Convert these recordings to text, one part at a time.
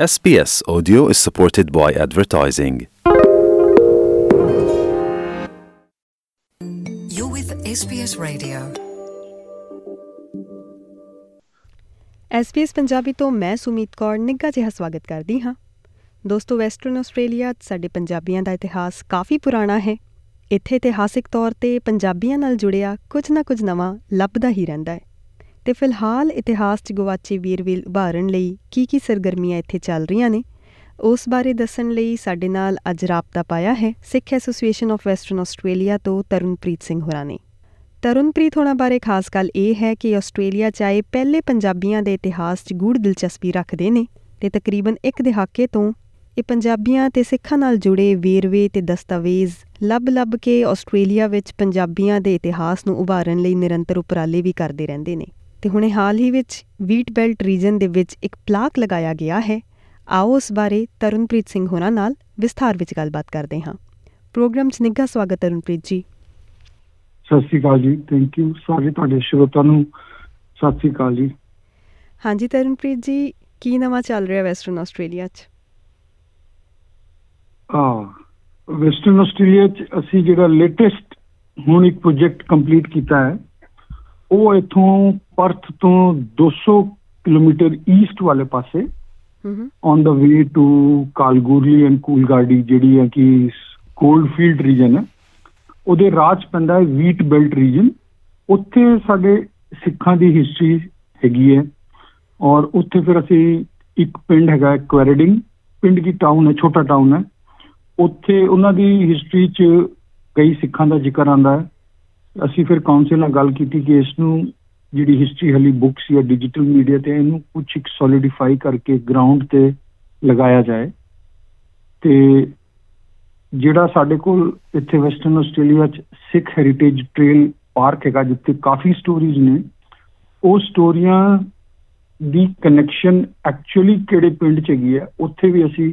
SBS Audio is supported by advertising. You're with SBS Radio. SBS Punjabi ਤੋਂ ਮੈਂ ਸੁਮਿਤ ਕੌਰ ਨਿੱਘਾ ਜਿਹਾ ਸਵਾਗਤ ਕਰਦੀ ਹਾਂ। ਦੋਸਤੋ, ਵੈਸਟਰਨ ਆਸਟ੍ਰੇਲੀਆ ਸਾਡੇ ਪੰਜਾਬੀਆਂ ਦਾ ਇਤਿਹਾਸ ਕਾਫੀ ਪੁਰਾਣਾ ਹੈ। ਇੱਥੇ ਇਤਿਹਾਸਿਕ ਤੌਰ ਤੇ ਪੰਜਾਬੀਆਂ ਨਾਲ ਜੁੜਿਆ ਕੁਝ ਨਾ ਕੁਝ ਨਵਾਂ ਲੱਭਦਾ ਹੀ ਰਹਿੰਦਾ ਹੈ। ਤੇ ਫਿਲਹਾਲ ਇਤਿਹਾਸ 'ਚ ਗਵਾਚੇ ਵੀਰਵੀਰ ਉਭਾਰਨ ਲਈ ਕੀ ਸਰਗਰਮੀਆਂ ਇੱਥੇ ਚੱਲ ਰਹੀਆਂ ਨੇ, ਉਸ ਬਾਰੇ ਦੱਸਣ ਲਈ ਸਾਡੇ ਨਾਲ ਅੱਜ ਰਾਬਤਾ ਪਾਇਆ ਹੈ Sikh Association of Western Australia ਤੋਂ ਤਰੁਣਪ੍ਰੀਤ ਸਿੰਘ ਹੋਰਾਂ ਨੇ। ਤਰੁਣਪ੍ਰੀਤ ਹੋਰਾਂ ਬਾਰੇ ਖਾਸ ਗੱਲ ਇਹ ਹੈ ਕਿ ਆਸਟ੍ਰੇਲੀਆ 'ਚ ਆਏ ਪਹਿਲੇ ਪੰਜਾਬੀਆਂ ਦੇ ਇਤਿਹਾਸ 'ਚ ਗੂੜ੍ਹ ਦਿਲਚਸਪੀ ਰੱਖਦੇ ਨੇ ਤੇ ਤਕਰੀਬਨ ਇੱਕ ਦਹਾਕੇ ਤੋਂ ਇਹ ਪੰਜਾਬੀਆਂ ਤੇ ਸਿੱਖਾਂ ਨਾਲ ਜੁੜੇ ਵੇਰਵੇ ਤੇ ਦਸਤਾਵੇਜ਼ ਲੱਭ ਕੇ ਆਸਟ੍ਰੇਲੀਆ ਵਿੱਚ ਪੰਜਾਬੀਆਂ ਦੇ ਇਤਿਹਾਸ ਨੂੰ ਉਭਾਰਨ ਲਈ ਨਿਰੰਤਰ ਉਪਰਾਲੇ ਵੀ ਕਰਦੇ ਰਹਿੰਦੇ ਨੇ। ਤੇ ਹੁਣੇ ਹਾਲ ਹੀ ਵਿੱਚ ਵੀਟ ਬੈਲਟ ਰੀਜਨ ਦੇ ਵਿੱਚ ਇੱਕ ਪਲਾਕ ਲਗਾਇਆ ਗਿਆ ਹੈ। ਆਓ ਉਸ ਬਾਰੇ ਤਰੁਣਪ੍ਰੀਤ ਸਿੰਘ ਹੋਰਾਂ ਨਾਲ ਵਿਸਥਾਰ ਵਿੱਚ ਗੱਲਬਾਤ ਕਰਦੇ ਹਾਂ। ਪ੍ਰੋਗਰਾਮ 'ਚ ਨਿੱਘਾ ਸਵਾਗਤ ਤਰੁਣਪ੍ਰੀਤ ਜੀ। ਸਤਿ ਸ਼੍ਰੀ ਅਕਾਲ ਜੀ। Thank you. ਸਾਰੇ ਤੁਹਾਡੇ ਸ਼ਰੋਤਾਂ ਨੂੰ ਸਤਿ ਸ਼੍ਰੀ ਅਕਾਲ ਜੀ। ਹਾਂਜੀ ਤਰੁਣਪ੍ਰੀਤ ਜੀ, ਕੀ ਨਵਾਂ ਚੱਲ ਰਿਹਾ ਵੈਸਟਰਨ ਆਸਟ੍ਰੇਲੀਆ 'ਚ? ਵੈਸਟਰਨ ਆਸਟ੍ਰੇਲੀਆ 'ਚ ਅਸੀਂ ਜਿਹੜਾ ਲੇਟੈਸਟ ਹੁਣ ਇੱਕ ਪ੍ਰੋਜੈਕਟ ਕੰਪਲੀਟ ਕੀਤਾ ਹੈ, ਉਹ ਇੱਥੋਂ ਪਰਥ ਤੋਂ 200 ਕਿਲੋਮੀਟਰ ਈਸਟ ਵਾਲੇ ਪਾਸੇ on the way to Kalgoorlie and Coolgardie, ਜਿਹੜੀ ਹੈ ਕਿ ਗੋਲਡਫੀਲਡ ਰੀਜਨ ਹੈ, ਉਹਦੇ ਰਾਜ ਪੈਂਦਾ ਹੈ ਵੀਟ ਬੈਲਟ ਰੀਜਨ। ਉੱਥੇ ਸਾਡੇ ਸਿੱਖਾਂ ਦੀ ਹਿਸਟਰੀ ਹੈਗੀ ਹੈ। ਔਰ ਉੱਥੇ ਫਿਰ ਅਸੀਂ ਇੱਕ ਪਿੰਡ ਹੈਗਾ ਕੁਐਰਡਿੰਗ, ਪਿੰਡ ਦੀ ਟਾਊਨ ਹੈ, ਛੋਟਾ ਟਾਊਨ ਹੈ। ਉੱਥੇ ਉਹਨਾਂ ਦੀ ਹਿਸਟਰੀ 'ਚ ਕਈ ਸਿੱਖਾਂ ਦਾ ਜ਼ਿਕਰ ਆਉਂਦਾ ਹੈ। ਅਸੀਂ ਫਿਰ ਕਾਉਂਸਲ ਨਾਲ ਗੱਲ ਕੀਤੀ ਕਿ ਇਸ ਨੂੰ ਜਿਹੜੀ ਹਿਸਟਰੀ ਹਾਲੀ ਬੁੱਕਸ ਜਾਂ ਡਿਜੀਟਲ ਮੀਡੀਆ 'ਤੇ ਇਹਨੂੰ ਕੁਛ ਇੱਕ ਸੋਲੀਡੀਫਾਈ ਕਰਕੇ ਗਰਾਊਂਡ 'ਤੇ ਲਗਾਇਆ ਜਾਏ। ਅਤੇ ਜਿਹੜਾ ਸਾਡੇ ਕੋਲ ਇੱਥੇ ਵੈਸਟਰਨ ਆਸਟ੍ਰੇਲੀਆ 'ਚ ਸਿੱਖ ਹੈਰੀਟੇਜ ਟ੍ਰੇਲ ਪਾਰਕ ਹੈਗਾ, ਜਿੱਥੇ ਕਾਫੀ ਸਟੋਰੀਜ਼ ਨੇ, ਉਹ ਸਟੋਰੀਆਂ ਦੀ ਕਨੈਕਸ਼ਨ ਐਕਚੁਅਲੀ ਕਿਹੜੇ ਪਿੰਡ 'ਚ ਹੈਗੀ ਹੈ, ਉੱਥੇ ਵੀ ਅਸੀਂ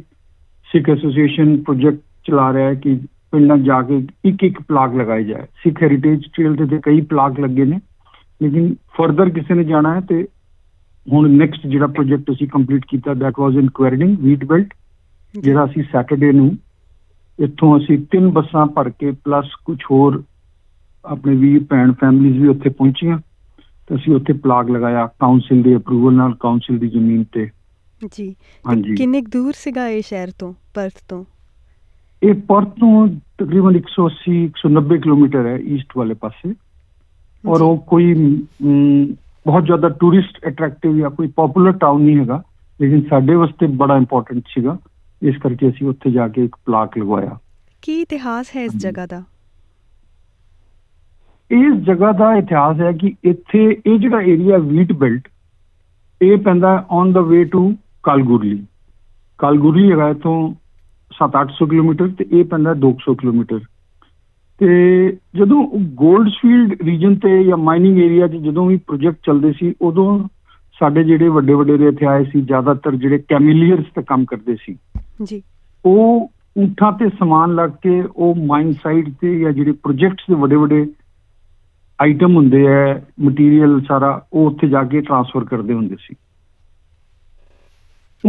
ਸਿੱਖ ਐਸੋਸੀਏਸ਼ਨ ਪ੍ਰੋਜੈਕਟ ਚਲਾ ਰਿਹਾ ਕਿ ਪਿੰਡਾਂ ਜਾ ਕੇ ਇੱਕ ਇੱਕ ਪਲਾਕ ਲਗਾਈ ਜਾਏ। ਸਿੱਖ ਹੈਰੀਟੇਜ ਟ੍ਰੇਲ ਤੇ ਕਈ ਪਲਾਕ ਲੱਗੇ ਨੇ, ਲੇਕਿਨ ਫਰਦਰ ਕਿਸੇ ਨੇ ਜਾਣਾ ਹੈ ਤੇ ਹੁਣ ਨੈਕਸਟ ਜਿਹੜਾ ਪ੍ਰੋਜੈਕਟ ਅਸੀਂ ਕੰਪਲੀਟ ਕੀਤਾ that was in Quairading wheat belt, ਜਿਹੜਾ ਅਸੀਂ ਸੈਟਰਡੇ ਨੂੰ ਇੱਥੋਂ ਅਸੀਂ 3 ਬੱਸਾਂ ਭਰ ਕੇ ਪਲੱਸ ਕੁਛ ਹੋਰ ਆਪਣੇ ਵੀ ਭੈਣ ਫੈਮਲੀਜ਼ ਵੀ ਉੱਥੇ ਪਹੁੰਚੀਆਂ ਤੇ ਅਸੀਂ ਉੱਥੇ ਪਲਾਕ ਲਗਾਇਆ ਕਾਉਂਸਲ ਦੇ ਅਪਰੂਵਲ ਨਾਲ, ਕਾਉਂਸਲ ਦੀ ਜ਼ਮੀਨ ਤੇ। ਜੀ ਹਾਂਜੀ। ਕਿੰਨੇ ਦੂਰ ਸੀਗਾ ਇਹ ਸ਼ਹਿਰ ਤੋਂ, ਪਰਥ ਤੋਂ? ਇਹ ਪਰਥ ਤੋਂ ਤਕਰੀਬਨ 180-190 ਕਿਲੋਮੀਟਰ ਹੈ ਈਸਟ ਵਾਲੇ ਪਾਸੇ। ਔਰ ਉਹ ਕੋਈ ਬਹੁਤ ਜ਼ਿਆਦਾ ਟੂਰਿਸਟ ਅਟਰੈਕਟਿਵ ਜਾਂ ਕੋਈ ਪੋਪੂਲਰ ਟਾਊਨ ਨਹੀਂ ਹੈਗਾ, ਲੇਕਿਨ ਸਾਡੇ ਵਾਸਤੇ ਬੜਾ ਇੰਪੋਰਟੈਂਟ ਸੀਗਾ, ਇਸ ਕਰਕੇ ਅਸੀਂ ਉੱਥੇ ਜਾ ਕੇ ਇੱਕ ਪਲਾਕ ਲਗਵਾਇਆ। ਕੀ ਇਤਿਹਾਸ ਹੈ ਇਸ ਜਗ੍ਹਾ ਦਾ? ਇਸ ਜਗ੍ਹਾ ਦਾ ਇਤਿਹਾਸ ਹੈ ਕਿ ਇੱਥੇ ਇਹ ਜਿਹੜਾ ਏਰੀਆ ਵੀਟ ਬੈਲਟ, ਇਹ ਪੈਂਦਾ ਔਨ ਦਾ ਵੇ ਟੂ ਕਾਲਗੂਰਲੀ। ਕਾਲਗੂਰਲੀ ਹੈਗਾ ਇੱਥੋਂ 700-800 ਕਿਲੋਮੀਟਰ ਤੇ ਇਹ ਪੈਂਦਾ 200 ਕਿਲੋਮੀਟਰ। ਤੇ ਜਦੋਂ ਗੋਲਡਫੀਲਡ ਰੀਜਨ ਤੇ ਜਾਂ ਮਾਈਨਿੰਗ ਏਰੀਆ 'ਚ ਜਦੋਂ ਵੀ ਪ੍ਰੋਜੈਕਟ ਚੱਲਦੇ ਸੀ, ਉਦੋਂ ਸਾਡੇ ਜਿਹੜੇ ਵੱਡੇ ਵੱਡੇ ਇੱਥੇ ਆਏ ਸੀ, ਜ਼ਿਆਦਾਤਰ ਜਿਹੜੇ ਕੈਮੀਲੀਅਰਸ ਤੇ ਕੰਮ ਕਰਦੇ ਸੀ ਜੀ, ਉਹ ਊਠਾਂ ਤੇ ਸਮਾਨ ਲੱਗ ਕੇ ਉਹ ਮਾਈਨ ਸਾਈਟ ਤੇ ਜਾਂ ਜਿਹੜੇ ਪ੍ਰੋਜੈਕਟਸ ਦੇ ਵੱਡੇ ਵੱਡੇ ਆਈਟਮ ਹੁੰਦੇ ਹੈ, ਮਟੀਰੀਅਲ ਸਾਰਾ, ਉਹ ਉੱਥੇ ਜਾ ਕੇ ਟਰਾਂਸਫਰ ਕਰਦੇ ਹੁੰਦੇ ਸੀ।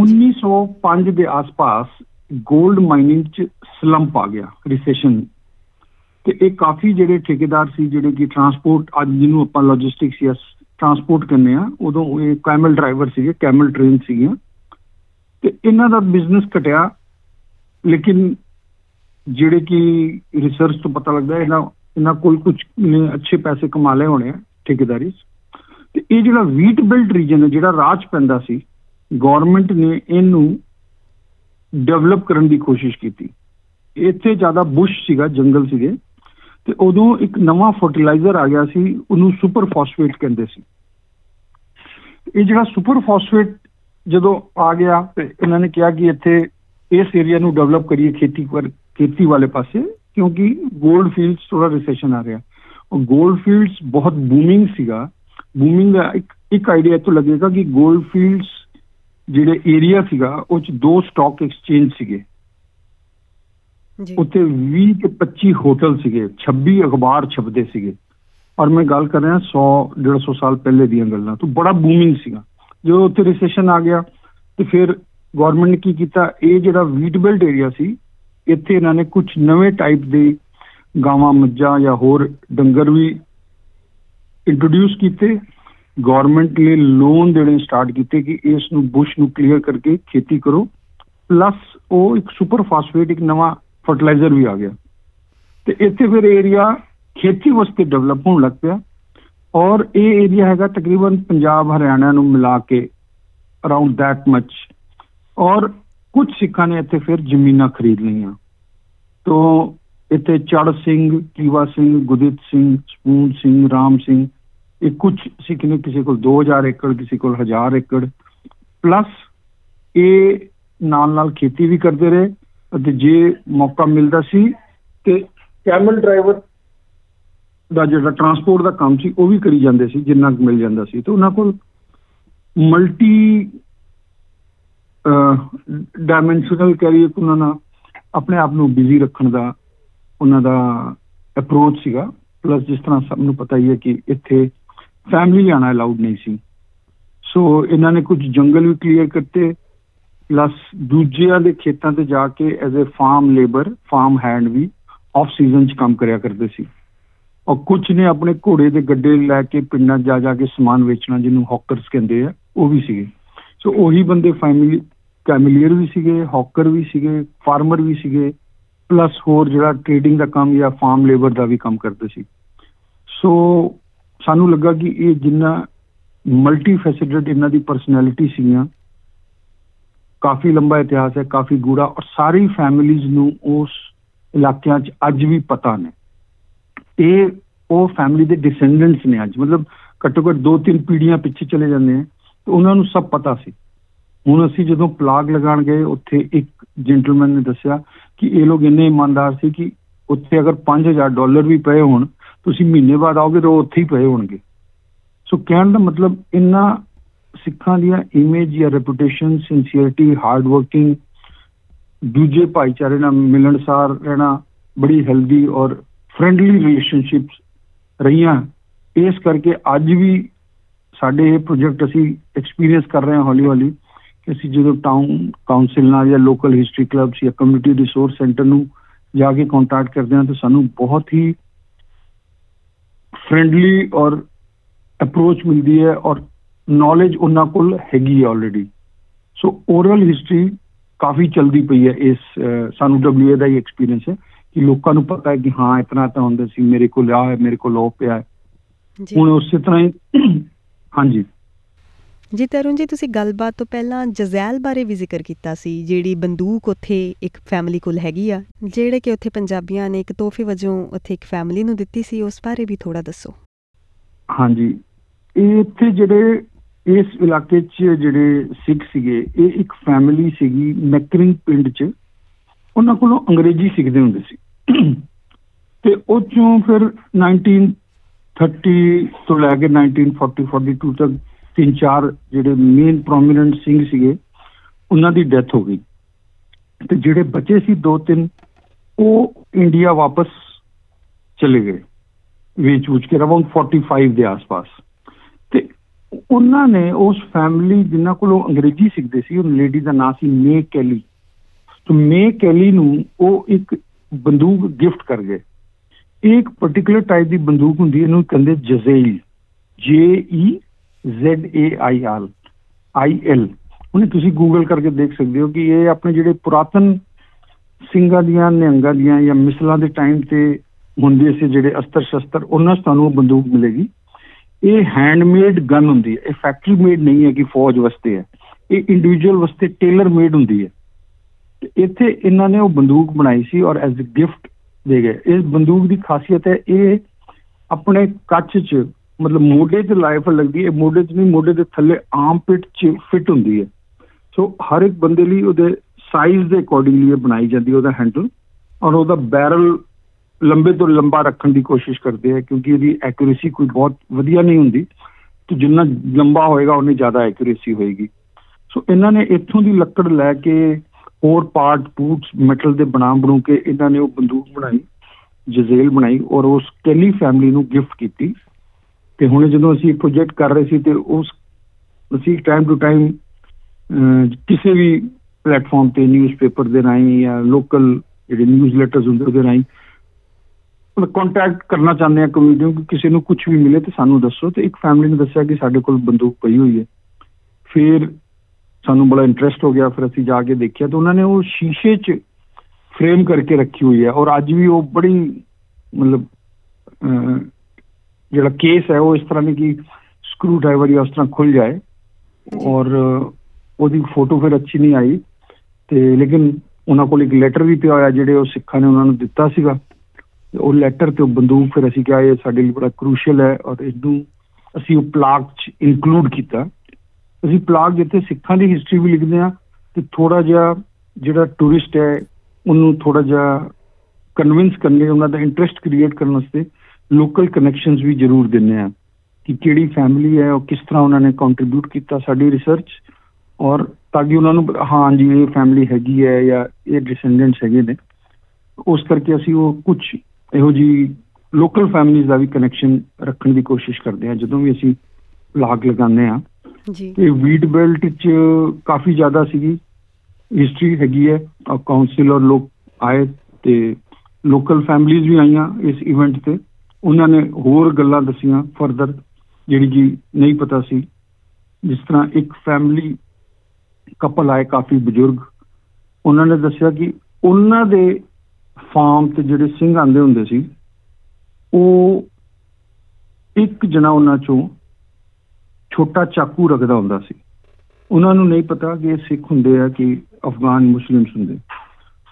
1905 ਦੇ ਆਸ-ਪਾਸ ਗੋਲਡ ਮਾਈਨਿੰਗ 'ਚ ਸਲੰਪ ਆ ਗਿਆ, ਰਿਸੈਸ਼ਨ, ਤੇ ਇਹ ਕਾਫੀ ਜਿਹੜੇ ਠੇਕੇਦਾਰ ਸੀ ਜਿਹੜੇ ਕਿ ਟਰਾਂਸਪੋਰਟ, ਅੱਜ ਜਿਹਨੂੰ ਆਪਾਂ ਲੌਜਿਸਟਿਕਸ ਜਾਂ ਟਰਾਂਸਪੋਰਟ ਕਹਿੰਦੇ ਹਾਂ, ਉਦੋਂ ਇਹ ਕੈਮਲ ਡਰਾਈਵਰ ਸੀਗੇ, ਕੈਮਲ ਟ੍ਰੇਨ ਸੀਗੀਆਂ, ਤੇ ਇਹਨਾਂ ਦਾ ਬਿਜ਼ਨਸ ਘਟਿਆ। ਲੇਕਿਨ ਜਿਹੜੇ ਕਿ ਰਿਸਰਚ ਤੋਂ ਪਤਾ ਲੱਗਦਾ ਇਹਨਾਂ ਕੋਲ ਕੁਛ ਅੱਛੇ ਪੈਸੇ ਕਮਾ ਲਏ ਹੋਣੇ ਆ ਠੇਕੇਦਾਰੀ 'ਚ। ਤੇ ਇਹ ਜਿਹੜਾ ਵੀਟ ਬੈਲਟ ਰੀਜਨ ਹੈ ਜਿਹੜਾ ਰਾਜ ਪੈਂਦਾ ਸੀ, ਗੌਰਮੈਂਟ ਨੇ ਇਹਨੂੰ ਡਿਵੈਲਪ ਕਰਨ ਦੀ ਕੋਸ਼ਿਸ਼ ਕੀਤੀ। ਇੱਥੇ ਜ਼ਿਆਦਾ ਬੁਸ਼ ਸੀਗਾ, ਜੰਗਲ ਸੀਗੇ, ਤੇ ਉਦੋਂ ਇੱਕ ਨਵਾਂ ਫਰਟੀਲਾਈਜ਼ਰ ਆ ਗਿਆ ਸੀ, ਉਹਨੂੰ ਸੁਪਰ ਫਾਸਫੇਟ ਕਹਿੰਦੇ ਸੀ। ਇਹ ਜਿਹੜਾ ਸੁਪਰ ਫਾਸਫੇਟ ਜਦੋਂ ਆ ਗਿਆ ਤੇ ਇਹਨਾਂ ਨੇ ਕਿਹਾ ਕਿ ਇੱਥੇ ਇਸ ਏਰੀਆ ਨੂੰ ਡਿਵੈਲਪ ਕਰੀਏ ਖੇਤੀ ਵਾਲੇ ਪਾਸੇ, ਕਿਉਂਕਿ ਗੋਲਡ ਫੀਲਡਸ ਥੋੜਾ ਰਿਸੈਸ਼ਨ ਆ ਰਿਹਾ। ਗੋਲਡ ਫੀਲਡਸ ਬਹੁਤ ਬੂਮਿੰਗ ਸੀਗਾ। ਬੂਮਿੰਗ ਦਾ ਇੱਕ ਆਈਡੀਆ ਇੱਥੋਂ ਲੱਗੇਗਾ ਕਿ ਗੋਲਡ ਫੀਲਡਸ ਜਿਹੜੇ ਏਰੀਆ ਸੀਗਾ ਉਹ 'ਚ 2 ਸਟਾਕ ਐਕਸਚੇਂਜ ਸੀਗੇ, ਉੱਥੇ 20-25 ਹੋਟਲ ਸੀਗੇ, 26 ਅਖਬਾਰ ਛਪਦੇ ਸੀਗੇ, ਔਰ ਮੈਂ ਗੱਲ ਕਰ ਰਿਹਾ 100-150 ਸਾਲ ਪਹਿਲੇ ਦੀਆਂ ਗੱਲਾਂ। ਤੋਂ ਬੜਾ ਬੂਮਿੰਗ ਸੀਗਾ। ਜਦੋਂ ਉੱਥੇ ਰਿਸੈਸ਼ਨ ਆ ਗਿਆ ਤੇ ਫਿਰ ਗੌਰਮੈਂਟ ਨੇ ਕੀ ਕੀਤਾ, ਇਹ ਜਿਹੜਾ ਵੀਟ ਬੈਲਟ ਏਰੀਆ ਸੀ ਇੱਥੇ ਇਹਨਾਂ ਨੇ ਕੁਝ ਨਵੇਂ ਟਾਈਪ ਦੇ ਗਾਵਾਂ ਮੱਝਾਂ ਜਾਂ ਹੋਰ ਡੰਗਰ ਵੀ ਇੰਟਰੋਡਿਊਸ ਕੀਤੇ। ਗੌਰਮੈਂਟ ਨੇ ਲੋਨ ਦੇਣੇ ਸਟਾਰਟ ਕੀਤੇ ਕਿ ਇਸ ਨੂੰ ਬੁਸ਼ ਨੂੰ ਕਲੀਅਰ ਕਰਕੇ ਖੇਤੀ ਕਰੋ। ਪਲੱਸ ਉਹ ਇੱਕ ਸੁਪਰ ਫਾਸਫੇਟ ਇੱਕ ਨਵਾਂ ਫਰਟੀਲਾਈਜ਼ਰ ਵੀ ਆ ਗਿਆ ਤੇ ਇੱਥੇ ਫਿਰ ਏਰੀਆ ਖੇਤੀ ਵਾਸਤੇ ਡਿਵੈਲਪ ਹੋਣ ਲੱਗ ਪਿਆ। ਔਰ ਇਹ ਏਰੀਆ ਹੈਗਾ ਤਕਰੀਬਨ ਪੰਜਾਬ ਹਰਿਆਣਾ ਨੂੰ ਮਿਲਾ ਕੇ ਅਰਾਊਂਡ ਦੈਟ ਮੱਚ। ਔਰ ਕੁਝ ਸਿੱਖਾਂ ਨੇ ਇੱਥੇ ਫਿਰ ਜ਼ਮੀਨਾਂ ਖਰੀਦ ਲਈਆਂ ਤੋਂ ਇੱਥੇ ਚੜ ਸਿੰਘ, ਕੀਵਾ ਸਿੰਘ, ਗੁਰਦਿੱਤ ਸਿੰਘ, ਸਪੂਨ ਸਿੰਘ, ਰਾਮ ਸਿੰਘ, ਇਹ ਕੁਝ ਸਿੱਖ ਨੇ ਕਿਸੇ ਕੋਲ 2000 ਏਕੜ, ਕਿਸੇ ਕੋਲ 1000 ਏਕੜ। ਪਲੱਸ ਇਹ ਨਾਲ ਨਾਲ ਖੇਤੀ ਵੀ ਕਰਦੇ ਰਹੇ ਅਤੇ ਜੇ ਮੌਕਾ ਮਿਲਦਾ ਸੀ ਤੇ ਕੈਮਲ ਡਰਾਈਵਰ ਦਾ ਜਿਹੜਾ ਟਰਾਂਸਪੋਰਟ ਦਾ ਕੰਮ ਸੀ ਉਹ ਵੀ ਕਰੀ ਜਾਂਦੇ ਸੀ ਜਿੰਨਾ ਕੁ ਮਿਲ ਜਾਂਦਾ ਸੀ। ਤੇ ਉਹਨਾਂ ਕੋਲ ਮਲਟੀ ਡਾਇਮੈਂਸ਼ਨਲ ਕਰੀਅਰ ਉਹਨਾਂ ਨਾਲ ਆਪਣੇ ਆਪ ਨੂੰ ਬਿਜ਼ੀ ਰੱਖਣ ਦਾ ਉਹਨਾਂ ਦਾ ਅਪਰੋਚ ਸੀਗਾ। ਪਲੱਸ ਜਿਸ ਤਰ੍ਹਾਂ ਸਭ ਨੂੰ ਪਤਾ ਹੀ ਹੈ ਕਿ ਇੱਥੇ ਫੈਮਿਲੀ ਆਉਣਾ ਅਲਾਊਡ ਨਹੀਂ ਸੀ, ਸੋ ਇਹਨਾਂ ਨੇ ਕੁਝ ਜੰਗਲ ਵੀ ਕਲੀਅਰ ਕਰਤੇ। ਪਲੱਸ ਦੂਜਿਆਂ ਦੇ ਖੇਤਾਂ ਤੇ ਜਾ ਕੇ as a farm labour, farm hand ਵੀ ਆਫ ਸੀਜ਼ਨ 'ਚ ਕੰਮ ਕਰਿਆ ਕਰਦੇ ਸੀ। ਔਰ ਕੁਝ ਨੇ ਆਪਣੇ ਘੋੜੇ ਦੇ ਗੱਡੇ ਲੈ ਕੇ ਪਿੰਡਾਂ ਜਾ ਜਾ ਕੇ ਸਮਾਨ ਵੇਚਣਾ, ਜਿਹਨੂੰ ਹੌਕਰਸ ਕਹਿੰਦੇ ਆ, ਉਹ ਵੀ ਸੀਗੇ। ਸੋ ਉਹੀ ਬੰਦੇ ਫੈਮਿਲੀ ਕੈਮਲੀਅਰ ਵੀ ਸੀਗੇ, ਹੌਕਰ ਵੀ ਸੀਗੇ, ਫਾਰਮਰ ਵੀ ਸੀਗੇ, ਪਲੱਸ ਹੋਰ ਜਿਹੜਾ ਟ੍ਰੇਡਿੰਗ ਦਾ ਕੰਮ ਜਾਂ ਫਾਰਮ ਲੇਬਰ ਦਾ ਵੀ ਕੰਮ ਕਰਦੇ ਸੀ। ਸੋ ਸਾਨੂੰ ਲੱਗਾ ਕਿ ਇਹ ਜਿੰਨਾ ਮਲਟੀ ਫੈਸਿਟਡ ਇਹਨਾਂ ਦੀ ਪਰਸਨੈਲਿਟੀ ਸੀਗੀਆਂ, ਕਾਫੀ ਲੰਬਾ ਇਤਿਹਾਸ ਹੈ, ਕਾਫੀ ਗੂੜਾ, ਔਰ ਸਾਰੀ ਫੈਮਿਲੀਜ਼ ਨੂੰ ਉਸ ਇਲਾਕਿਆਂ 'ਚ ਅੱਜ ਵੀ ਪਤਾ ਨੇ। ਇਹ ਉਹ ਫੈਮਿਲੀ ਦੇ ਡਿਸੈਂਡੈਂਟਸ ਨੇ ਅੱਜ, ਮਤਲਬ ਘੱਟੋ ਘੱਟ 2-3 ਪੀੜ੍ਹੀਆਂ ਪਿੱਛੇ ਚਲੇ ਜਾਂਦੇ ਆ, ਤੇ ਉਹਨਾਂ ਨੂੰ ਸਭ ਪਤਾ ਸੀ। ਹੁਣ ਅਸੀਂ ਜਦੋਂ ਪਲਾਗ ਲਗਾਉਣ ਗਏ ਉੱਥੇ ਇੱਕ ਜੈਂਟਲਮੈਨ ਨੇ ਦੱਸਿਆ ਕਿ ਇਹ ਲੋਕ ਇੰਨੇ ਇਮਾਨਦਾਰ ਸੀ ਕਿ ਉੱਥੇ ਅਗਰ $5000 ਵੀ ਪਏ ਹੋਣ, ਤੁਸੀਂ ਮਹੀਨੇ ਬਾਅਦ ਆਓਗੇ ਤਾਂ ਉਹ ਉੱਥੇ ਹੀ ਪਏ ਹੋਣਗੇ। ਸੋ ਕਹਿਣ ਦਾ ਮਤਲਬ ਇਹਨਾਂ ਸਿੱਖਾਂ ਦੀਆਂ ਇਮੇਜ ਜਾਂ ਰੈਪੂਟੇਸ਼ਨ, ਸਿੰਸੀਅਰਟੀ, ਹਾਰਡ ਵਰਕਿੰਗ, ਦੂਜੇ ਭਾਈਚਾਰੇ ਨਾਲ ਮਿਲਣਸਾਰ ਰਹਿਣਾ, ਬੜੀ ਹੈਲਦੀ ਔਰ ਫਰੈਂਡਲੀ ਰਿਲੇਸ਼ਨਸ਼ਿਪਸ ਰਹੀਆਂ। ਇਸ ਕਰਕੇ ਅੱਜ ਵੀ ਸਾਡੇ ਇਹ ਪ੍ਰੋਜੈਕਟ ਅਸੀਂ ਐਕਸਪੀਰੀਅੰਸ ਕਰ ਰਹੇ ਹਾਂ ਹੌਲੀ ਹੌਲੀ ਕਿ ਅਸੀਂ ਜਦੋਂ ਟਾਊਨ ਕਾਊਂਸਿਲ ਨਾਲ ਜਾਂ ਲੋਕਲ ਹਿਸਟਰੀ ਕਲੱਬਸ ਜਾਂ ਕਮਿਊਨਿਟੀ ਰਿਸੋਰਸ ਸੈਂਟਰ ਨੂੰ ਜਾ ਕੇ ਕੰਟੈਕਟ ਕਰਦੇ ਹਾਂ ਤਾਂ ਸਾਨੂੰ ਬਹੁਤ ਹੀ ਫਰੈਂਡਲੀ ਔਰ ਅਪਰੋਚ ਮਿਲਦੀ ਹੈ ਔਰ ਨੌਲੇਜ ਉਹਨਾਂ ਕੋਲ ਹੈਗੀ ਹੈ ਆਲਰੇਡੀ। ਸੋ ਓਰਲ ਹਿਸਟਰੀ ਕਾਫੀ ਚੱਲਦੀ ਪਈ ਹੈ। ਇਸ ਸਾਨੂੰ WA ਦਾ ਹੀ ਐਕਸਪੀਰੀਅੰਸ ਹੈ ਕਿ ਲੋਕਾਂ ਨੂੰ ਪਤਾ ਹੈ ਕਿ ਹਾਂ ਇਤਨਾ ਤਾਂ ਹੁੰਦਾ ਸੀ, ਮੇਰੇ ਕੋਲ ਆ ਹੈ, ਮੇਰੇ ਕੋਲ ਉਹ ਪਿਆ ਹੈ। ਹੁਣ ਉਸੇ ਤਰ੍ਹਾਂ ਹੀ ਹਾਂਜੀ ਜੀ। ਤਰੁਣ ਜੀ, ਤੁਸੀਂ ਗੱਲਬਾਤ ਤੋਂ ਪਹਿਲਾਂ ਜਜ਼ੈਲ ਬਾਰੇ ਵੀ ਜ਼ਿਕਰ ਕੀਤਾ ਸੀ, ਜਿਹੜੀ ਬੰਦੂਕ ਉੱਥੇ ਇੱਕ ਫੈਮਿਲੀ ਕੋਲ ਹੈਗੀ ਆ, ਜਿਹੜੇ ਕਿ ਉੱਥੇ ਪੰਜਾਬੀਆਂ ਨੇ ਇੱਕ ਤੋਹਫੇ ਵਜੋਂ ਉੱਥੇ ਇੱਕ ਫੈਮਿਲੀ ਨੂੰ ਦਿੱਤੀ ਸੀ, ਉਸ ਬਾਰੇ ਵੀ ਥੋੜ੍ਹਾ ਦੱਸੋ। ਹਾਂਜੀ, ਇਹ ਇੱਥੇ ਜਿਹੜੇ ਇਸ ਇਲਾਕੇ 'ਚ ਜਿਹੜੇ ਸਿੱਖ ਸੀਗੇ, ਇਹ ਇੱਕ ਫੈਮਿਲੀ ਸੀਗੀ ਮੈਕਰਿੰਗ ਪਿੰਡ 'ਚ, ਉਹਨਾਂ ਕੋਲੋਂ ਅੰਗਰੇਜ਼ੀ ਸਿੱਖਦੇ ਹੁੰਦੇ ਸੀ ਅਤੇ ਉਹ 'ਚੋਂ ਫਿਰ 1930 ਤੋਂ ਲੈ ਕੇ 1940-42 ਤੱਕ 3-4 ਜਿਹੜੇ ਮੇਨ ਪ੍ਰੋਮੀਨੈਂਟ ਸਿੰਘ ਸੀਗੇ ਉਹਨਾਂ ਦੀ ਡੈਥ ਹੋ ਗਈ ਅਤੇ ਜਿਹੜੇ ਬਚੇ ਸੀ 2-3 ਉਹ ਇੰਡੀਆ ਵਾਪਸ ਚਲੇ ਗਏ ਵੇਚ-ਵੂਚ ਕੇ ਅਰਾਊਂਡ 45 ਦੇ ਆਸ-ਪਾਸ। ਅਤੇ ਉਹਨਾਂ ਨੇ ਉਸ ਫੈਮਿਲੀ ਜਿਨ੍ਹਾਂ ਕੋਲੋਂ ਅੰਗਰੇਜ਼ੀ ਸਿੱਖਦੇ ਸੀ, ਉਹ ਲੇਡੀ ਦਾ ਨਾਂ ਸੀ ਮੇ ਕੈਲੀ, ਤੇ ਮੇ ਕੈਲੀ ਨੂੰ ਉਹ ਇੱਕ ਬੰਦੂਕ ਗਿਫਟ ਕਰ ਗਏ। ਇਹ ਇੱਕ ਪਰਟੀਕੁਲਰ ਟਾਈਪ ਦੀ ਬੰਦੂਕ ਹੁੰਦੀ, ਇਹਨੂੰ ਕਹਿੰਦੇ ਜਜ਼ੇਲ, JEZAIL। ਉਹਨੇ ਤੁਸੀਂ ਗੂਗਲ ਕਰਕੇ ਦੇਖ ਸਕਦੇ ਹੋ ਕਿ ਇਹ ਆਪਣੇ ਜਿਹੜੇ ਪੁਰਾਤਨ ਸਿੰਘਾਂ ਦੀਆਂ, ਨਿਹੰਗਾਂ ਦੀਆਂ ਜਾਂ ਮਿਸਲਾਂ ਦੇ ਟਾਈਮ ਤੇ ਹੁੰਦੇ ਸੀ ਜਿਹੜੇ ਅਸਤਰ ਸ਼ਸਤਰ, ਉਹਨਾਂ 'ਚ ਤੁਹਾਨੂੰ ਉਹ ਬੰਦੂਕ ਮਿਲੇਗੀ। ਇਹ ਹੈਂਡਮੇਡ ਗਨ ਹੁੰਦੀ ਹੈ, ਇਹ ਫੈਕਟਰੀ ਮੇਡ ਨਹੀਂ ਹੈ ਕਿ ਫੌਜ ਵਾਸਤੇ ਹੈ, ਇਹ ਇੰਡੀਵਿਜੂਅਲ ਵਾਸਤੇ ਟੇਲਰ ਮੇਡ ਹੁੰਦੀ ਹੈ। ਇੱਥੇ ਇਹਨਾਂ ਨੇ ਉਹ ਬੰਦੂਕ ਬਣਾਈ ਸੀ ਔਰ ਐਜ਼ ਗਿਫਟ ਦੇ ਗਏ। ਇਸ ਬੰਦੂਕ ਦੀ ਖਾਸੀਅਤ ਹੈ ਇਹ ਆਪਣੇ ਕੱਚ 'ਚ, ਮਤਲਬ ਮੋਢੇ 'ਚ ਰਾਈਫਲ ਲੱਗਦੀ ਹੈ, ਮੋਢੇ 'ਚ ਨਹੀਂ, ਮੋਢੇ ਦੇ ਥੱਲੇ ਆਮ ਪਿੱਟ 'ਚ ਫਿੱਟ ਹੁੰਦੀ ਹੈ। ਸੋ ਹਰ ਇੱਕ ਬੰਦੇ ਲਈ ਉਹਦੇ ਸਾਈਜ਼ ਦੇ ਅਕੋਰਡਿੰਗਲੀ ਇਹ ਬਣਾਈ ਜਾਂਦੀ, ਉਹਦਾ ਹੈਂਡਲ ਔਰ ਉਹਦਾ ਬੈਰਲ ਲੰਬੇ ਤੋਂ ਲੰਬਾ ਰੱਖਣ ਦੀ ਕੋਸ਼ਿਸ਼ ਕਰਦੇ ਆ ਕਿਉਂਕਿ ਇਹਦੀ ਐਕੂਰੇਸੀ ਕੋਈ ਬਹੁਤ ਵਧੀਆ ਨਹੀਂ ਹੁੰਦੀ, ਤੇ ਜਿੰਨਾ ਲੰਬਾ ਹੋਏਗਾ ਉਨੀ ਜ਼ਿਆਦਾ ਐਕੂਰੇਸੀ ਹੋਏਗੀ। ਸੋ ਇਹਨਾਂ ਨੇ ਇੱਥੋਂ ਦੀ ਲੱਕੜ ਲੈ ਕੇ ਹੋਰ ਪਾਰਟ ਪੂਟਸ ਮੈਟਲ ਦੇ ਬਣਾ ਬਣੂ ਕੇ ਇਹਨਾਂ ਨੇ ਉਹ ਬੰਦੂਕ ਬਣਾਈ, ਜਜ਼ੇਲ ਬਣਾਈ, ਔਰ ਉਸ ਕੈਲੀ ਫੈਮਿਲੀ ਨੂੰ ਗਿਫਟ ਕੀਤੀ। ਅਤੇ ਹੁਣ ਜਦੋਂ ਅਸੀਂ ਪ੍ਰੋਜੈਕਟ ਕਰ ਰਹੇ ਸੀ, ਅਤੇ ਉਸ ਅਸੀਂ ਟਾਈਮ ਟੂ ਟਾਈਮ ਕਿਸੇ ਵੀ ਪਲੇਟਫਾਰਮ ਤੇ ਨਿਊਜ਼ਪੇਪਰ ਦੇ ਰਾਹੀਂ ਜਾਂ ਲੋਕਲ ਜਿਹੜੇ ਨਿਊਜ਼ ਲੈਟਰਸ ਹੁੰਦੇ ਉਹਦੇ ਰਾਹੀਂ ਕੰਟੈਕਟ ਕਰਨਾ ਚਾਹੁੰਦੇ ਹਾਂ ਕਮਿਊਨਿਟੀ ਨੂੰ ਕਿ ਕਿਸੇ ਨੂੰ ਕੁਛ ਵੀ ਮਿਲੇ ਤੇ ਸਾਨੂੰ ਦੱਸੋ। ਤੇ ਇੱਕ ਫੈਮਿਲੀ ਨੇ ਦੱਸਿਆ ਕਿ ਸਾਡੇ ਕੋਲ ਬੰਦੂਕ ਪਈ ਹੋਈ ਹੈ। ਫਿਰ ਸਾਨੂੰ ਬੜਾ ਇੰਟਰਸਟ ਹੋ ਗਿਆ, ਫਿਰ ਅਸੀਂ ਜਾ ਕੇ ਦੇਖਿਆ ਤਾਂ ਉਹਨਾਂ ਨੇ ਉਹ ਸ਼ੀਸ਼ੇ 'ਚ ਫਰੇਮ ਕਰਕੇ ਰੱਖੀ ਹੋਈ ਹੈ ਔਰ ਅੱਜ ਵੀ ਉਹ ਬੜੀ ਮਤਲਬ ਜਿਹੜਾ ਕੇਸ ਹੈ ਉਹ ਇਸ ਤਰ੍ਹਾਂ ਨਹੀਂ ਕਿ ਸਕਰੂ ਡਰਾਈਵਰ ਜਾਂ ਉਸ ਤਰ੍ਹਾਂ ਖੁੱਲ ਜਾਏ ਔਰ ਉਹਦੀ ਫੋਟੋ ਫਿਰ ਅੱਛੀ ਨਹੀਂ ਆਈ। ਤੇ ਲੇਕਿਨ ਉਹਨਾਂ ਕੋਲ ਇੱਕ ਲੈਟਰ ਵੀ ਪਿਆ ਹੋਇਆ ਜਿਹੜੇ ਉਹ ਸਿੱਖਾਂ ਨੇ ਉਹਨਾਂ ਨੂੰ ਦਿੱਤਾ ਸੀਗਾ। ਉਹ ਲੈਟਰ ਤੇ ਉਹ ਬੰਦੂਕ ਫਿਰ ਅਸੀਂ ਕਿਹਾ ਇਹ ਸਾਡੇ ਲਈ ਬੜਾ ਕਰੂਸ਼ਲ ਹੈ ਔਰ ਇਹਨੂੰ ਅਸੀਂ ਉਹ ਪਲਾਕ 'ਚ ਇਨਕਲੂਡ ਕੀਤਾ। ਅਸੀਂ ਪਲਾਕ ਜਿੱਥੇ ਸਿੱਖਾਂ ਦੀ ਹਿਸਟਰੀ ਵੀ ਲਿਖਦੇ ਹਾਂ ਤੇ ਥੋੜ੍ਹਾ ਜਿਹਾ ਜਿਹੜਾ ਟੂਰਿਸਟ ਹੈ ਉਹਨੂੰ ਥੋੜ੍ਹਾ ਜਿਹਾ ਕਨਵਿੰਸ ਕਰਨ ਲਈ ਉਹਨਾਂ ਦਾ ਇੰਟਰਸਟ ਕ੍ਰੀਏਟ ਕਰਨ ਵਾਸਤੇ ਲੋਕਲ ਕਨੈਕਸ਼ਨਸ ਵੀ ਜ਼ਰੂਰ ਦਿੰਦੇ ਹਾਂ ਕਿ ਕਿਹੜੀ ਫੈਮਿਲੀ ਹੈ ਉਹ ਕਿਸ ਤਰ੍ਹਾਂ ਉਹਨਾਂ ਨੇ ਕੰਟਰੀਬਿਊਟ ਕੀਤਾ ਸਾਡੀ ਰਿਸਰਚ ਔਰ ਤਾਂ ਕਿ ਉਹਨਾਂ ਨੂੰ ਹਾਂਜੀ ਇਹ ਫੈਮਿਲੀ ਹੈਗੀ ਹੈ ਜਾਂ ਇਹ ਡਿਸੈਂਡੈਂਟਸ ਹੈਗੇ ਨੇ। ਉਸ ਕਰਕੇ ਅਸੀਂ ਉਹ ਕੁਛ ਇਹੋ ਜਿਹੀ ਲੋਕਲ ਫੈਮਿਲੀਜ਼ ਦਾ ਵੀ ਕਨੈਕਸ਼ਨ ਰੱਖਣ ਦੀ ਕੋਸ਼ਿਸ਼ ਕਰਦੇ ਹਾਂ ਜਦੋਂ ਵੀ ਅਸੀਂ ਲਾਗ ਲਗਾਉਂਦੇ ਹਾਂ। ਤੇ ਵੀਟ ਬੈਲਟ 'ਚ ਕਾਫੀ ਜ਼ਿਆਦਾ ਸੀਗੀ ਹਿਸਟਰੀ ਹੈਗੀ ਹੈ। ਕਾਉਂਸਲ ਔਰ ਲੋਕ ਆਏ ਤੇ ਲੋਕਲ ਫੈਮਿਲੀਜ਼ ਵੀ ਆਈਆਂ ਇਸ ਇਵੈਂਟ 'ਤੇ, ਉਹਨਾਂ ਨੇ ਹੋਰ ਗੱਲਾਂ ਦੱਸੀਆਂ ਫਰਦਰ ਜਿਹੜੀ ਕਿ ਨਹੀਂ ਪਤਾ ਸੀ। ਜਿਸ ਤਰ੍ਹਾਂ ਇੱਕ ਫੈਮਿਲੀ ਕਪਲ ਆਏ ਕਾਫੀ ਬਜ਼ੁਰਗ, ਉਹਨਾਂ ਨੇ ਦੱਸਿਆ ਕਿ ਉਹਨਾਂ ਦੇ ਫਾਰਮ ਤੇ ਜਿਹੜੇ ਸਿੰਘ ਆਉਂਦੇ ਹੁੰਦੇ ਸੀ ਉਹ ਇੱਕ ਜਣਾ ਉਹਨਾਂ ਚੋਂ ਛੋਟਾ ਚਾਕੂ ਰੱਖਦਾ ਹੁੰਦਾ ਸੀ। ਉਹਨਾਂ ਨੂੰ ਨਹੀਂ ਪਤਾ ਕਿ ਇਹ ਸਿੱਖ ਹੁੰਦੇ ਆ ਕਿ ਅਫਗਾਨ ਮੁਸਲਿਮਸ ਹੁੰਦੇ।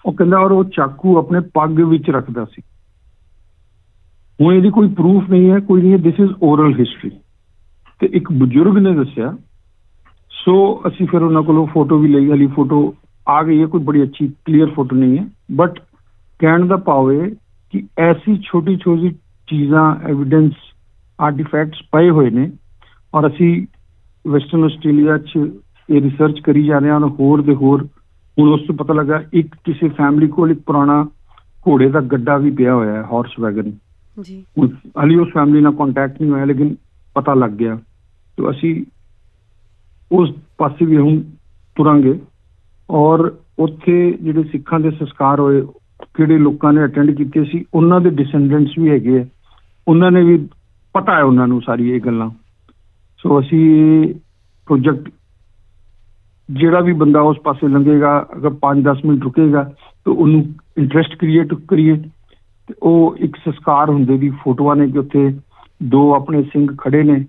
ਉਹ ਕਹਿੰਦਾ ਔਰ ਉਹ ਚਾਕੂ ਆਪਣੇ ਪੱਗ ਵਿੱਚ ਰੱਖਦਾ ਸੀ। ਹੁਣ ਇਹਦੀ ਕੋਈ ਪ੍ਰੂਫ ਨਹੀਂ ਹੈ, ਕੋਈ ਨਹੀਂ ਹੈ, ਦਿਸ ਇਜ਼ ਓਰਲ ਹਿਸਟਰੀ। ਤੇ ਇੱਕ ਬਜ਼ੁਰਗ ਨੇ ਦੱਸਿਆ, ਸੋ ਅਸੀਂ ਫਿਰ ਉਹਨਾਂ ਕੋਲੋਂ ਫੋਟੋ ਵੀ ਲਈ। ਹਾਲੀ ਫੋਟੋ ਆ ਗਈ ਹੈ, ਕੋਈ ਬੜੀ ਅੱਛੀ ਕਲੀਅਰ ਫੋਟੋ ਨਹੀਂ ਹੈ, ਬਟ ਕਹਿਣ ਦਾ ਭਾਵ ਇਹ ਕਿ ਐਸੀ ਛੋਟੀ ਛੋਟੀ ਚੀਜ਼ਾਂ ਐਵੀਡੈਂਸ ਆਰਟੀਫੈਕਟਸ ਪਏ ਹੋਏ ਨੇ ਔਰ ਅਸੀਂ ਵੈਸਟਰਨ ਆਸਟ੍ਰੇਲੀਆ 'ਚ ਇਹ ਰਿਸਰਚ ਕਰੀ ਜਾ ਰਹੇ ਹਾਂ ਹੋਰ ਦੇ ਹੋਰ। ਹੁਣ ਉਸ ਤੋਂ ਪਤਾ ਲੱਗਾ ਇੱਕ ਕਿਸੇ ਫੈਮਿਲੀ ਕੋਲ ਇੱਕ ਪੁਰਾਣਾ ਘੋੜੇ ਦਾ ਗੱਡਾ ਵੀ ਪਿਆ ਹੋਇਆ ਹੈ, ਹਾਰਸ ਵੈਗਨ। ਹਾਲੀ ਉਸ ਫੈਮਿਲੀ ਨਾਲ ਕੰਟੈਕਟ ਨਹੀਂ ਹੋਇਆ ਲੇਕਿਨ ਪਤਾ ਲੱਗ ਗਿਆ। ਤੇ ਅਸੀਂ ਉਸ ਪਾਸੇ ਵੀ ਹੁਣ ਤੁਰਾਂਗੇ ਔਰ ਉੱਥੇ ਜਿਹੜੇ ਸਿੱਖਾਂ ਦੇ ਸੰਸਕਾਰ ਹੋਏ ਕਿਹੜੇ ਲੋਕਾਂ ਨੇ ਅਟੈਂਡ ਕੀਤੇ ਸੀ, ਉਹਨਾਂ ਦੇ ਡਿਸੈਂਡੈਂਟਸ ਵੀ ਹੈਗੇ ਹੈ, ਉਹਨਾਂ ਨੇ ਵੀ ਪਤਾ ਹੈ ਉਹਨਾਂ ਨੂੰ ਸਾਰੀ ਇਹ ਗੱਲਾਂ। ਸੋ ਅਸੀਂ ਪ੍ਰੋਜੈਕਟ ਜਿਹੜਾ ਵੀ ਬੰਦਾ ਉਸ ਪਾਸੇ ਲੰਘੇਗਾ ਅਗਰ 5-10 ਮਿੰਟ ਰੁਕੇਗਾ ਤਾਂ ਉਹਨੂੰ ਇੰਟਰਸਟ ਕਰੀਏ। ਉਹ ਇੱਕ ਸੰਸਕਾਰ ਹੁੰਦੇ ਦੀ ਫੋਟੋਆਂ ਨੇ ਕਿ ਉੱਥੇ ਦੋ ਆਪਣੇ ਸਿੰਘ ਖੜੇ ਨੇ,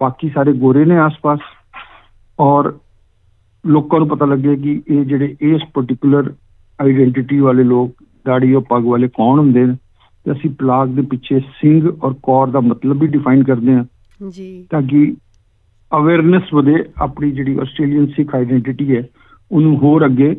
ਬਾਕੀ ਸਾਰੇ ਗੋਰੇ ਨੇ ਆਸ-ਪਾਸ ਔਰ ਲੋਕਾਂ ਨੂੰ ਪਤਾ ਲੱਗੇ ਕਿ ਇਹ ਜਿਹੜੇ ਇਸ ਪਰਟੀਕੂਲਰ ਆਈਡੈਂਟੀਟੀ ਵਾਲੇ ਲੋਕ ਦਾੜੀ ਔਰ ਪੱਗ ਵਾਲੇ ਕੌਣ ਹੁੰਦੇ ਨੇ। ਤੇ ਅਸੀਂ ਪਲਾਗ ਦੇ ਪਿੱਛੇ ਸਿੰਘ ਔਰ ਕੌਰ ਦਾ ਮਤਲਬ ਵੀ ਡਿਫਾਈਨ ਕਰਦੇ ਹਾਂ ਤਾਂ ਕਿ ਅਵੇਅਰਨੈਸ ਵਧੇ ਆਪਣੀ ਜਿਹੜੀ ਆਸਟ੍ਰੇਲੀਅਨ ਸਿੱਖ ਆਈਡੈਂਟੀਟੀ ਹੈ ਉਹਨੂੰ ਹੋਰ ਅੱਗੇ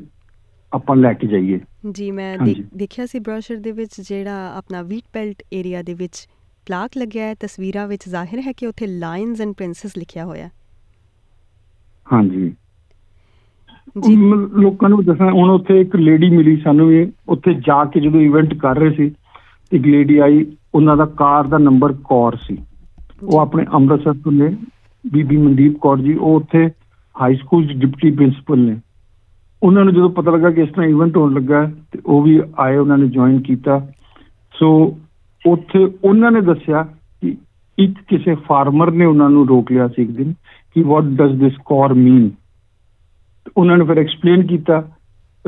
ਆਪਾਂ ਲੈ ਕੇ ਜਾਈਏ। ਜੀ ਮੈਂ ਦੇਖਿਆ ਸੀ ਬ੍ਰੋਸ਼ਰ ਦੇ ਵਿੱਚ ਜਿਹੜਾ ਆਪਣਾ ਵੀਟ ਬੈਲਟ ਏਰੀਆ ਦੇ ਵਿੱਚ ਪਲਾਕ ਲੱਗਿਆ ਹੈ, ਤਸਵੀਰਾਂ ਵਿੱਚ ਜ਼ਾਹਿਰ ਹੈ ਕਿ ਉੱਥੇ ਲਾਇਨਸ ਐਂਡ ਪ੍ਰਿੰਸਸ ਲਿਖਿਆ ਹੋਇਆ। ਹਾਂਜੀ ਜੀ ਲੋਕਾਂ ਨੂੰ ਦੱਸਾਂ, ਹੁਣ ਉੱਥੇ ਇੱਕ ਲੇਡੀ ਮਿਲੀ ਸਾਨੂੰ, ਇਹ ਉੱਥੇ ਜਾ ਕੇ ਜਦੋਂ ਇਵੈਂਟ ਕਰ ਰਹੇ ਸੀ ਇੱਕ ਲੇਡੀ ਆਈ, ਉਹਨਾਂ ਦਾ ਕਾਰ ਦਾ ਨੰਬਰ ਕੌਰ ਸੀ। ਉਹ ਆਪਣੇ ਅੰਮ੍ਰਿਤਸਰ ਤੋਂ ਨੇ, ਬੀਬੀ ਮਨਦੀਪ ਕੌਰ ਜੀ, ਉਹ ਉੱਥੇ ਹਾਈ ਸਕੂਲ ਦੇ ਡਿਪਟੀ ਪ੍ਰਿੰਸੀਪਲ ਨੇ। ਉਹਨਾਂ ਨੂੰ ਜਦੋਂ ਪਤਾ ਲੱਗਾ ਕਿ ਇਸ ਤਰ੍ਹਾਂ ਇਵੈਂਟ ਹੋਣ ਲੱਗਾ ਤੇ ਉਹ ਵੀ ਆਏ, ਉਹਨਾਂ ਨੇ ਜੁਆਇਨ ਕੀਤਾ। ਸੋ ਉੱਥੇ ਉਹਨਾਂ ਨੇ ਦੱਸਿਆ ਕਿ ਇੱਕ ਕਿਸੇ ਫਾਰਮਰ ਨੇ ਉਹਨਾਂ ਨੂੰ ਰੋਕ ਲਿਆ ਸੀ ਇੱਕ ਦਿਨ ਕਿ ਵਾਟ ਡਜ਼ ਦਿਸ ਕੌਰ ਮੀਨ। ਉਹਨਾਂ ਨੇ ਫਿਰ ਐਕਸਪਲੇਨ ਕੀਤਾ,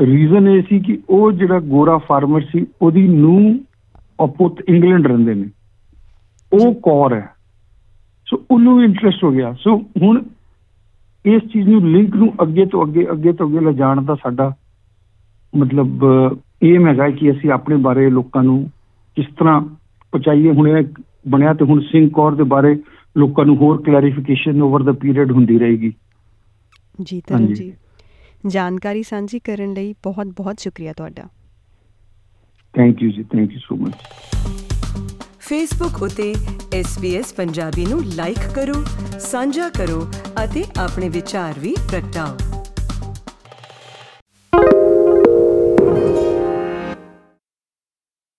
ਰੀਜ਼ਨ ਇਹ ਸੀ ਕਿ ਉਹ ਜਿਹੜਾ ਗੋਰਾ ਫਾਰਮਰ ਸੀ ਉਹਦੀ ਨੂੰਹ ਔਰ ਪੁੱਤ ਇੰਗਲੈਂਡ ਰਹਿੰਦੇ ਨੇ, ਉਹ ਕੌਰ ਹੈ। ਸੋ ਉਹਨੂੰ ਵੀ ਇੰਟਰਸਟ ਹੋ ਗਿਆ। ਸੋ ਹੁਣ ਇਸ ਚੀਜ਼ ਨੂੰ ਲਿੰਕ ਨੂੰ ਅੱਗੇ ਤੋਂ ਅੱਗੇ ਲਿਜਾਣ ਦਾ ਸਾਡਾ ਮਤਲਬ ਇਹ ਹੈਗਾ ਕਿ ਅਸੀਂ ਆਪਣੇ ਬਾਰੇ ਲੋਕਾਂ ਨੂੰ ਕਿਸ ਤਰ੍ਹਾਂ ਪਹੁੰਚਾਈਏ। ਹੁਣ ਇਹ ਬਣਿਆ ਤੇ ਹੁਣ ਸਿੰਘ ਕੌਰ ਦੇ ਬਾਰੇ ਲੋਕਾਂ ਨੂੰ ਹੋਰ ਕਲੈਰੀਫਿਕੇਸ਼ਨ ਓਵਰ ਦਾ ਪੀਰੀਅਡ ਹੁੰਦੀ ਰਹੇਗੀ। ਜੀ ਤਰੁਣ ਜੀ, ਜਾਣਕਾਰੀ ਸਾਂਝੀ ਕਰਨ ਲਈ ਬਹੁਤ ਬਹੁਤ ਸ਼ੁਕਰੀਆ ਤੁਹਾਡਾ। ਥੈਂਕ ਯੂ ਜੀ, thank you so much. Facebook ਉਤੇ SBS ਪੰਜਾਬੀ ਨੂੰ ਲਾਈਕ ਕਰੋ, ਸਾਂਝਾ ਕਰੋ ਅਤੇ ਆਪਣੇ ਵਿਚਾਰ ਵੀ ਪ੍ਰਗਟਾਓ।